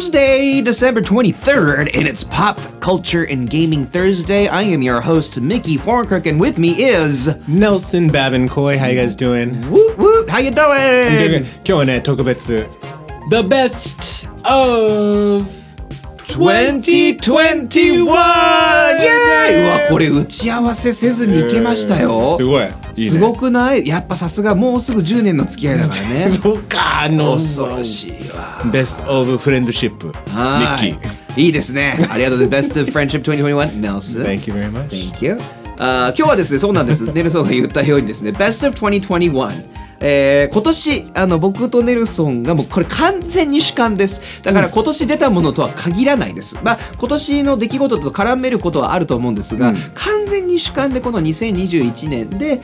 Thursday, December 23rd, and it's Pop Culture and Gaming Thursday. I am your host, Mickey Forncrook, and with me is... Nelson Babin-Coy. How you guys doing? Woot woot! How you doing? I'm doing good. 今日はね、特別 The Best of 2021! イエーイ！ うわ、これ打ち合わせせずにいけましたよ。すごい。いいね、すごくない？やっぱさすがもうすぐ10年の付き合いだからね。そうか、恐ろしいわ。ベストオブフレンドシップ、ミッキー。いいですね。ありがとうございます。ベストオブフレンドシップ2021、Nelson。Thank you very much. Thank you. 今日はですね、そうなんです。ネルソンが言ったようにですね、ベストオブ2021。今年僕とネルソンがもうこれ完全に主観です。だから今年出たものとは限らないです、まあ、今年の出来事と絡めることはあると思うんですが、完全に主観でこの2021年で、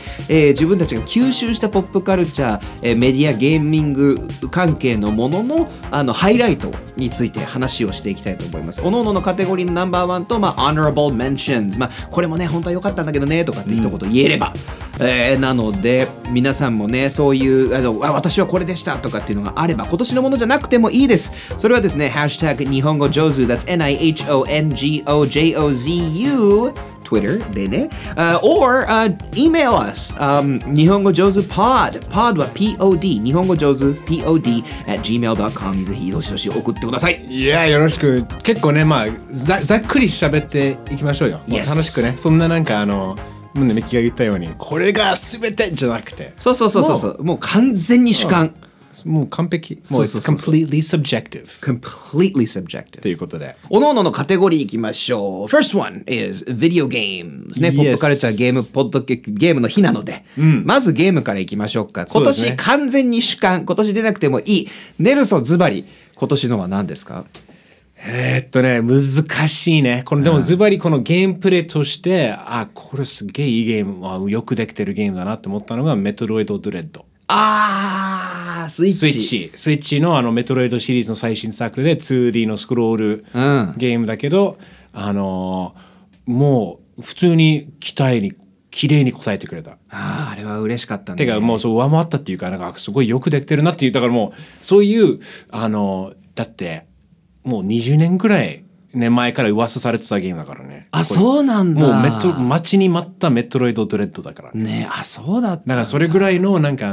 自分たちが吸収したポップカルチャー、メディアゲーミング関係のものの、ハイライトについて話をしていきたいと思います。各々のカテゴリーのナンバーワンと、まあ、honorable mentions、まあ、これもね本当は良かったんだけどねとかって一言言えれば、なので皆さんもねそういう私はこれでしたとかっていうのがあれば今年のものじゃなくてもいいです。それはですねハッシュタグ日本語上手 That's NIHONGOJOZU Twitter でね、or email us、日本語上手 pod は pod 日本語上手 pod at gmail.com にぜひどしどし送ってください。いや、よろしく。結構ね、まあ ざっくり喋っていきましょうよ、yes. 楽しくね。そんななんかミキが言ったようにこれが全てじゃなくて、そうそうそうそう、もう完全に主観、もう完璧、もう it's completely subjectiveということでおのおののカテゴリーいきましょう。 First one is video games ね、yes. ポップカルチャーゲームポッドゲームの日なので、まずゲームからいきましょうか。今年完全に主観、今年出なくてもいい。ネルソンズバリ今年のは何ですか？ね、難しいね。このでもズバリこのゲームプレイとして、あ、これすげえいいゲーム、よくできてるゲームだなって思ったのがメトロイドドレッド。スイッチのメトロイドシリーズの最新作で 2D のスクロールゲームだけど、もう普通に期待に綺麗に答えてくれた。あれは嬉しかったね。てかもうそう上回ったっていうか、なんかすごいよくできてるなっていう、だからもうそういうだって。もう20年ぐらい、ね、前から噂されてたゲームだからね。あ、そうなんだ。もう待ちに待ったメトロイドドレッドだからね。ね、あ、そうだったんだ。だからそれぐらいのなんか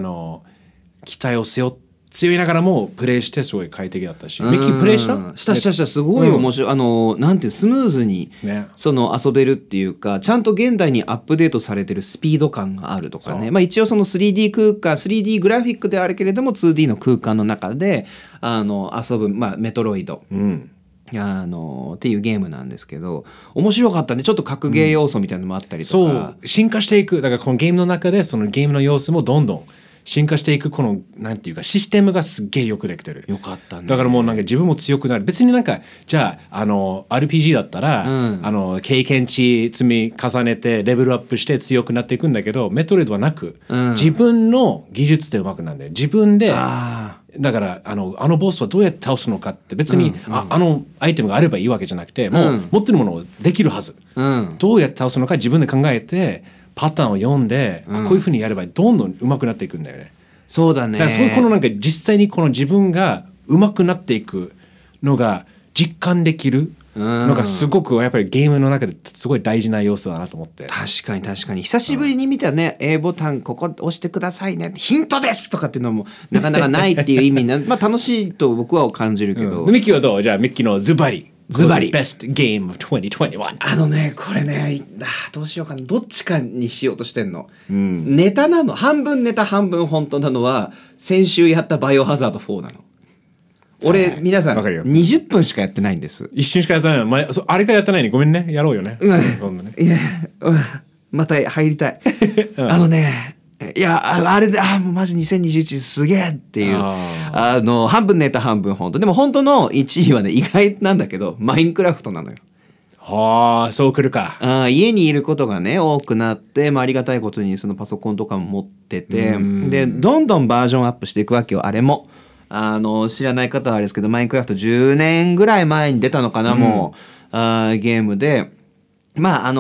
期待を背負いながらもプレイしてすごい快適だったし。ミキプレイした？したすごい面白い、なんてスムーズに、ね、遊べるっていうか、ちゃんと現代にアップデートされてるスピード感があるとかね。まあ一応その 3D 空間、3D グラフィックであるけれども 2D の空間の中で遊ぶ、まあ、メトロイド。っていうゲームなんですけど、面白かったね。ちょっと格ゲー要素みたいなのもあったりとか、そう進化していく。だからこのゲームの中でそのゲームの様子もどんどん進化していく、このなんていうかシステムがすっげえよくできてる。よかったね。だからもうなんか自分も強くなる。別になんかじゃあRPG だったら、経験値積み重ねてレベルアップして強くなっていくんだけど、メトロイドはなく、自分の技術でうまくなるんだよ。自分でだからボスはどうやって倒すのかって別に、アイテムがあればいいわけじゃなくて、もう持ってるものをできるはず、どうやって倒すのか自分で考えてパターンを読んで、こういう風にやればどんどん上手くなっていくんだよね。そうだね。だからそういうこのなんか実際にこの自分が上手くなっていくのが実感できるのがすごくやっぱりゲームの中ですごい大事な要素だなと思って。確かに確かに久しぶりに見たね、A ボタンここ押してくださいね、ヒントですとかっていうのもなかなかないっていう意味なまあ楽しいと僕は感じるけど、ミッキーはどう？じゃあミッキーのズバリ Best Game of 2021。 これね、どうしようかな、どっちかにしようとしてんの、ネタなの、半分ネタ半分本当なのは先週やったバイオハザード4なの。俺、皆さん20分しかやってないんです。一瞬しかやってないの、あれからやってないの、ごめんね、やろうよね、いやまた入りたいいや、あれでもうマジ2021すげえっていう、半分ネタ半分本当。でも本当の1位はね、意外なんだけどマインクラフトなのよ。はあ、そうくるか。家にいることがね多くなって、まあ、ありがたいことにそのパソコンとかも持ってて、でどんどんバージョンアップしていくわけよ。あれも知らない方はあれですけど、マインクラフト10年ぐらい前に出たのかな、もうゲームで。まあ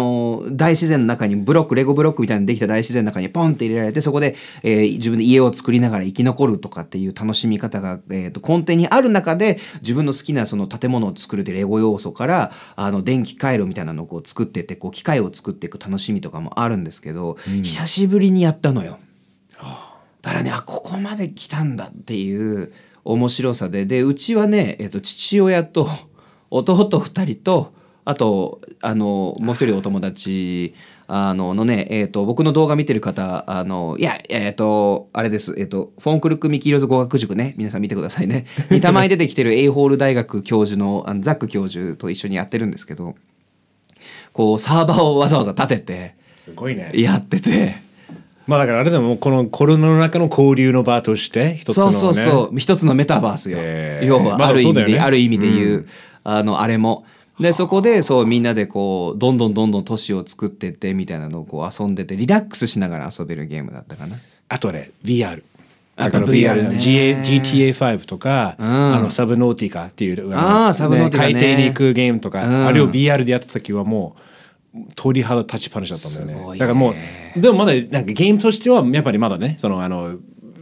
大自然の中にブロック、レゴブロックみたいなのできた大自然の中にポンって入れられて、そこで、自分で家を作りながら生き残るとかっていう楽しみ方が、根底にある中で、自分の好きなその建物を作るでレゴ要素から、電気回路みたいなのをこう作ってって、こう機械を作っていく楽しみとかもあるんですけど、うん、久しぶりにやったのよ。だからね、あ、ここまで来たんだっていう面白さで、で、うちはね、父親と弟二人と、あともう一人お友達のね、僕の動画見てる方あれです、フォンクルックミキーローズ語学塾ね、皆さん見てくださいね。三田前出てきてるエイホール大学教授のザック教授と一緒にやってるんですけど、こうサーバーをわざわざ立ててすごいねやってて。まあだからあれでもこのコロナの中の交流の場として一つのね、そうそうそう、一つのメタバースよ、要はある意味で、まあそうだよね、ある意味で言う、うん、あれも。でそこでそうみんなでこうどんどん都市を作ってってみたいなのをこう遊んでて、リラックスしながら遊べるゲームだったかな。あとね VR、 あと VR ね、 GTA5 とか、うん、サブノーティカっていうサブノーティカ、ね、海底に行くゲームとか、うん、あれを VR でやった時はもう鳥肌立ちっぱなしだったんだよ ね。だからもうでもまだなんかゲームとしてはやっぱりまだね、その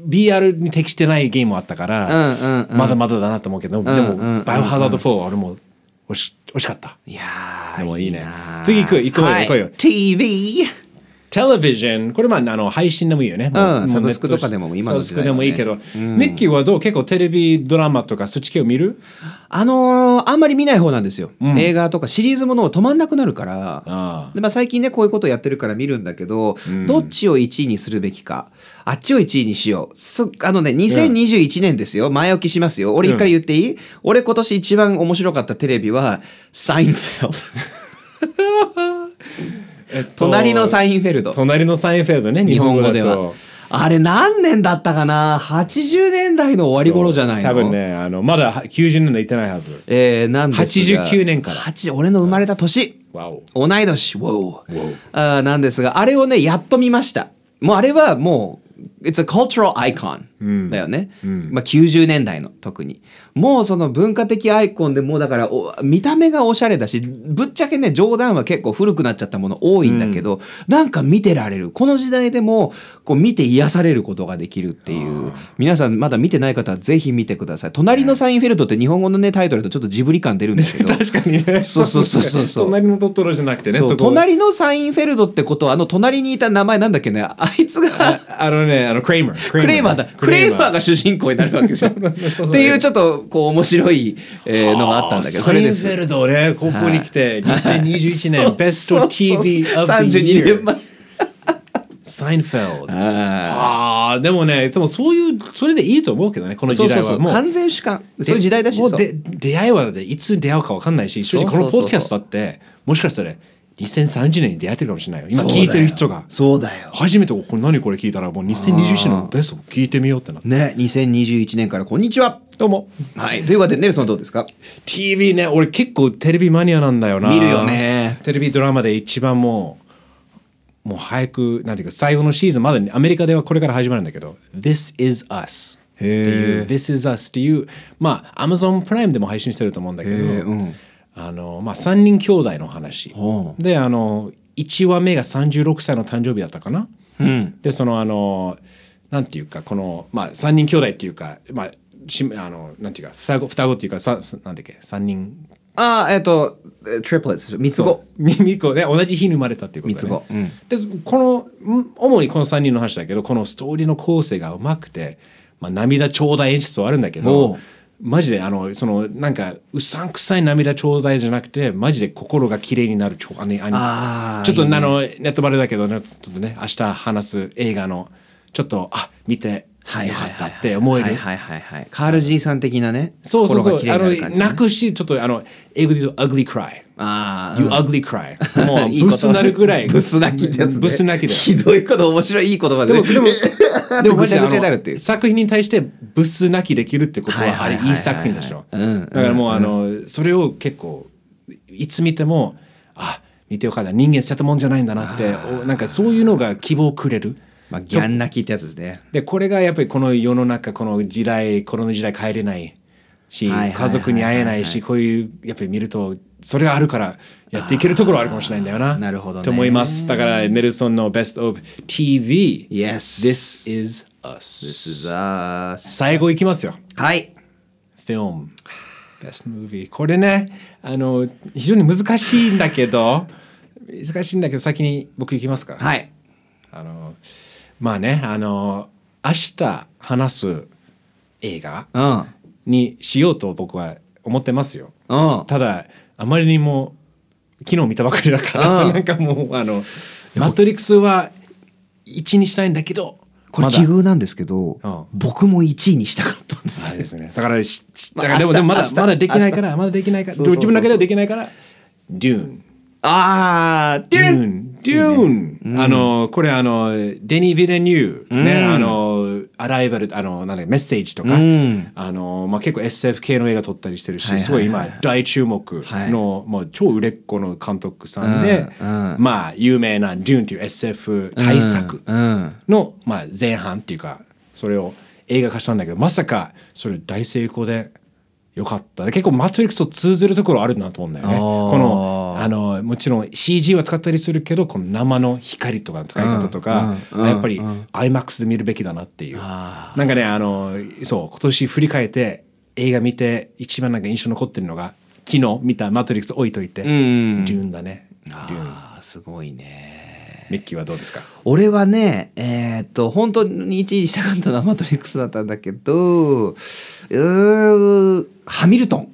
BR に適してないゲームもあったから、うんうんうん、まだまだだなと思うけど、うんうんうん、でもバイオハザード4は俺も惜しかった。いやでもいいね。いい次行こうよ、はい、行こうよ。 TV テレビジョン、これまあ配信でもいいよね、うん、サブスクとかでも今の時代、ね、サブスクでもいいけど、うん、ミッキーはどう？結構テレビドラマとかそっち系を見る？あんまり見ない方なんですよ、うん、映画とかシリーズものを止まんなくなるから。あで、まあ、最近ねこういうことやってるから見るんだけど、うん、どっちを1位にするべきか、あっちを1位にしよう。2021年ですよ、前置きしますよ。俺一回言っていい？うん、俺今年一番面白かったテレビはSeinfeld 隣のサインフェルド。隣のサインフェルドね、日本語では。あれ何年だったかな？ 80 年代の終わり頃じゃないの？多分ね、まだ90年代行ってないはず。なんですが89年から。俺の生まれた年。同い年。なんですが、あれをね、やっと見ました。もうあれはもう、It's a cultural icon、うん、だよね、うん、まあ、90年代の特にもうその文化的アイコンで、もうだから見た目がおしゃれだし、ぶっちゃけね冗談は結構古くなっちゃったもの多いんだけど、うん、なんか見てられる、この時代でもこう見て癒されることができるっていう。皆さんまだ見てない方はぜひ見てください。隣のサインフェルトって日本語のねタイトルとちょっとジブリ感出るんですけど確かにね、そう隣のトトロじゃなくてね、そう隣のサインフェルトってことは隣にいた名前なんだっけね、あいつがクレイマーが主人公になるわけじゃんっていう、ちょっとこう面白いのがあったんだけど、それです。サインフェルドね、ここに来て2021年ベスト TV of the year 32年前サインフェルド。ああ、でもね、でもそういうそれでいいと思うけどね、この時代はもう完全主観、そういう時代だし、もう出会いはいつ出会うか分かんないし、正直このポッドキャストだってもしかしたら2030年に出会ってるかもしれないよ。今聞いてる人がそうだよ初めてこれ何これ聞いたら、もう2021年のベスト聞いてみようってなね。2021年からこんにちは、どうも、はい、ということでネルソンどうですか？ TV ね、俺結構テレビマニアなんだよな。見るよね、テレビドラマで一番もう早くなんていうか、最後のシーズンまだ、ね、アメリカではこれから始まるんだけど This is Us っていう This is Us っていう、まあ Amazon プライムでも配信してると思うんだけど、まあ、3人兄弟の話で、1話目が36歳の誕生日だったかな、うん、でそのなんていうかこの、まあ、3人兄弟っていうか、まあ、なんていうか双子っていうかなんだっけ3人三つ子で同じ日に生まれたっていうことだね、うん、で主にこの3人の話だけど、このストーリーの構成がうまくて、まあ、涙頂戴演出はあるんだけど、マジでなんかうさんくさい涙頂戴じゃなくて、マジで心が綺麗になるちょっといい、ね、ネットバレだけど、ね、ちょっとね明日話す映画のちょっと見てよかったって思える、カール G さん的なね、そう心が綺麗になる感じ、ね、泣くし、ちょっと英語で言うと ugly cry、You ugly cry もうブスなるぐらいブス泣きってやつ、ね、ブス泣きでひどいこと、面白いいい言葉で、ね、でもぐちゃぐちゃになるっていう作品に対してブス泣きできるってことはあれいい作品でしょ、だからもうそれを結構いつ見ても見てよかった、人間捨てたもんじゃないんだなって、なんかそういうのが希望をくれる、まあ、ギャン泣きってやつですね。でこれがやっぱりこの世の中、この時代変えれないし、家族に会えないし、こういうやっぱり見るとそれがあるからやっていけるところあるかもしれないんだよな。なるほどね。と思います。だからネルソンの Best of TV。Yes。This is us。This is us。最後いきますよ。はい。Film。Best movie。これね、非常に難しいんだけど、先に僕いきますか。はい。まあね、明日話す映画にしようと僕は思ってますよ。うん、ただあまりにも昨日見たばかりだから、うん、なんかもうマトリックスは1にしたいんだけど、これ奇遇なんですけど、うん、僕も1位にしたかったんです。ですね、だからでもまだできないから、自分だけではできないから、Dune。ああ、Dune。これデニー・ヴィレニューね、アライバル、なんだっけ、メッセージとか、まあ結構 SF 系の映画撮ったりしてるし、すごい今大注目の、まあ超売れっ子の監督さんで、まあ有名な Dune っていう SF 大作のまあ前半っていうか、それを映画化したんだけど、まさかそれ大成功で。よかった。結構マトリックスと通ずるところあるなと思うんだよね。このもちろん CG は使ったりするけど、この生の光とかの使い方とか、やっぱり IMAX で見るべきだなっていう。なんかね、そう今年振り返って映画見て一番なんか印象残ってるのが、昨日見たマトリックス置いといて、Dune だね。ああ、すごいね。ミッキーはどうですか？俺はね、本当に1位したかったのはマトリックスだったんだけど、ハミルトン。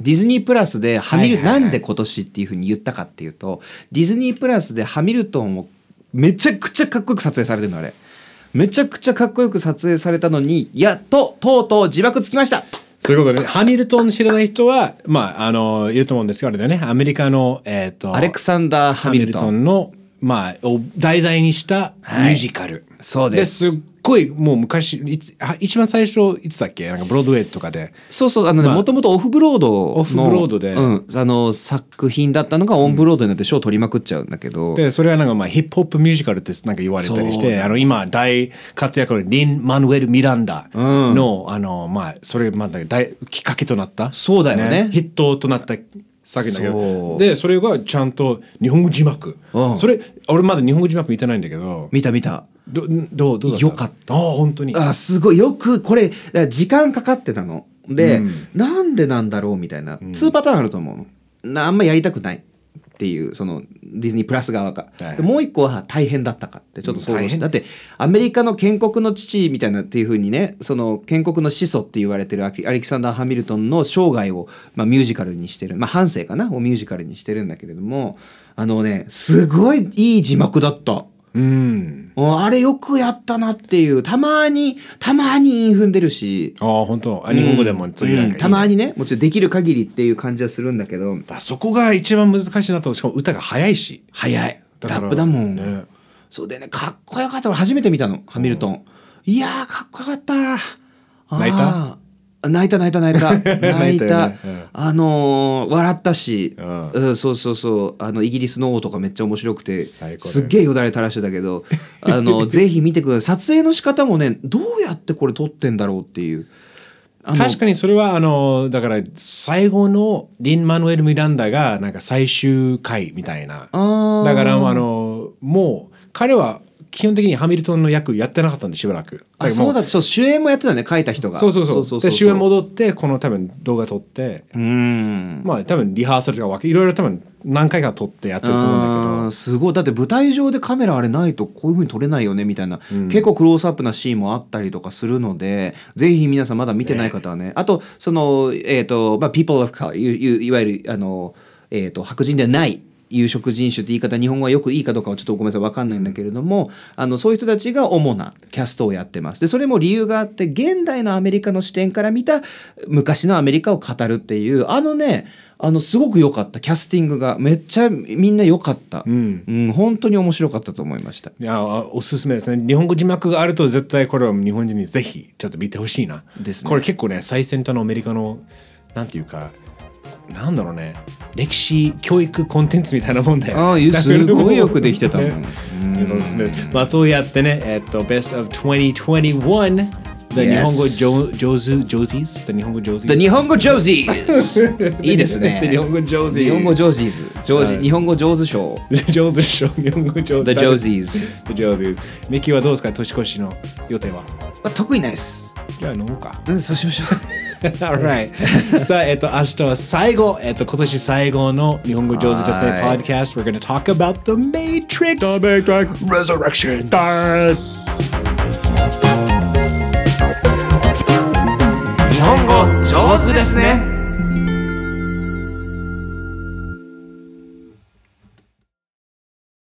ディズニープラスでなんで今年っていうふうに言ったかっていうと、ディズニープラスでハミルトンをめちゃくちゃかっこよく撮影されてるの。あれめちゃくちゃかっこよく撮影されたのに、やっととうとう字幕つきました。そういうことね。ハミルトン知らない人は、まあ、いると思うんですけど、あれだよね。アメリカの、アレクサンダー・ハミルトンの、まあ、を題材にしたミュージカル。はい、そうです。ですっごい、もう昔、一番最初、いつだっけ？なんかブロードウェイとかで。そうそう、もともとオフブロードで、作品だったのがオンブロードになって賞を取りまくっちゃうんだけど。で、それはなんか、まあ、ヒップホップミュージカルってなんか言われたりして、今、大活躍のリン・マヌエル・ミランダの、まあ、それ、まあ、きっかけとなった。そうだよね。ヒットとなった。作品だけど、でそれがちゃんと日本語字幕、それ俺まだ日本語字幕見てないんだけど、見たどうだった？よかった。ああ、本当に。あ、すごいよくこれ時間かかってたので、なんでなんだろうみたいな2パターンあると思うの。あんまやりたくないっていう、そのディズニープラス側か、もう一個は大変だったかってちょっと想像して。だってアメリカの建国の父みたいなっていう風にね、その建国の始祖って言われてるアレキサンダー・ハミルトンの生涯を、まあ、ミュージカルにしてる、まあ、半生かなをミュージカルにしてるんだけれども、すごいいい字幕だった。あれよくやったなっていう。たまに韻踏んでるし。ああ、本当。日本語でもそういうなんかいいね。たまにね、もちろんできる限りっていう感じはするんだけど。そこが一番難しいなと。しかも歌が早いし。早い。ラップだもんね。そうでね、かっこよかった。俺初めて見たの、ハミルトン。いやー、かっこよかった。泣いた。笑ったし、そうそうそう、イギリスの王とかめっちゃ面白くて、すっげえよだれ垂らしてたけど、ぜひ見てください。撮影の仕方もね、どうやってこれ撮ってんだろうっていう。確かにそれはだから最後のリン・マヌエル・ミランダがなんか最終回みたいな。だからもう彼は。基本的にハミルトンの役やってなかったんでしばらく。あ、そうだ。そう、主演もやってたね、書いた人が。そう。で主演戻ってこの多分動画撮って、まあ多分リハーサルとかいろいろ多分何回か撮ってやってると思うんだけど、すごい。だって舞台上でカメラあれないとこういう風に撮れないよねみたいな、結構クロースアップなシーンもあったりとかするので、ぜひ皆さんまだ見てない方はね。あとそのまあ people of color いわゆる白人ではない。有色人種って言い方、日本語はよくいいかどうかはちょっとごめんなさい分かんないんだけれども、そういう人たちが主なキャストをやってます。でそれも理由があって、現代のアメリカの視点から見た昔のアメリカを語るっていう、すごく良かった。キャスティングがめっちゃみんな良かった、本当に面白かったと思いました。いや、おすすめですね。日本語字幕があると絶対これは日本人にぜひちょっと見てほしいなです、ね、これ結構ね、最先端のアメリカのなんていうか、なんだろうね、歴史教育コンテンツみたいなもんだよ。すごいよくできてたもん。そうやってね、Best of 2021 The NIHONGO JOZIES? The NIHONGO JOZIES? The NIHONGO JOZIES! いいですね。The NIHONGO JOZIES。NIHONGO JOZIES。NIHONGO JOZIES賞。JOZIES賞。NIHONGO JOZIES。The JOZIES。The JOZIES。ミッキーはどうですか、年越しの予定は？特にないです。じゃあ飲もうか。うん、そうしましょう。Alright. さあ、明日は最後、今年最後の日本語上手ですね、podcast. We're going to talk about The Matrix. The Matrix. Resurrection. Start. 日本語上手ですね。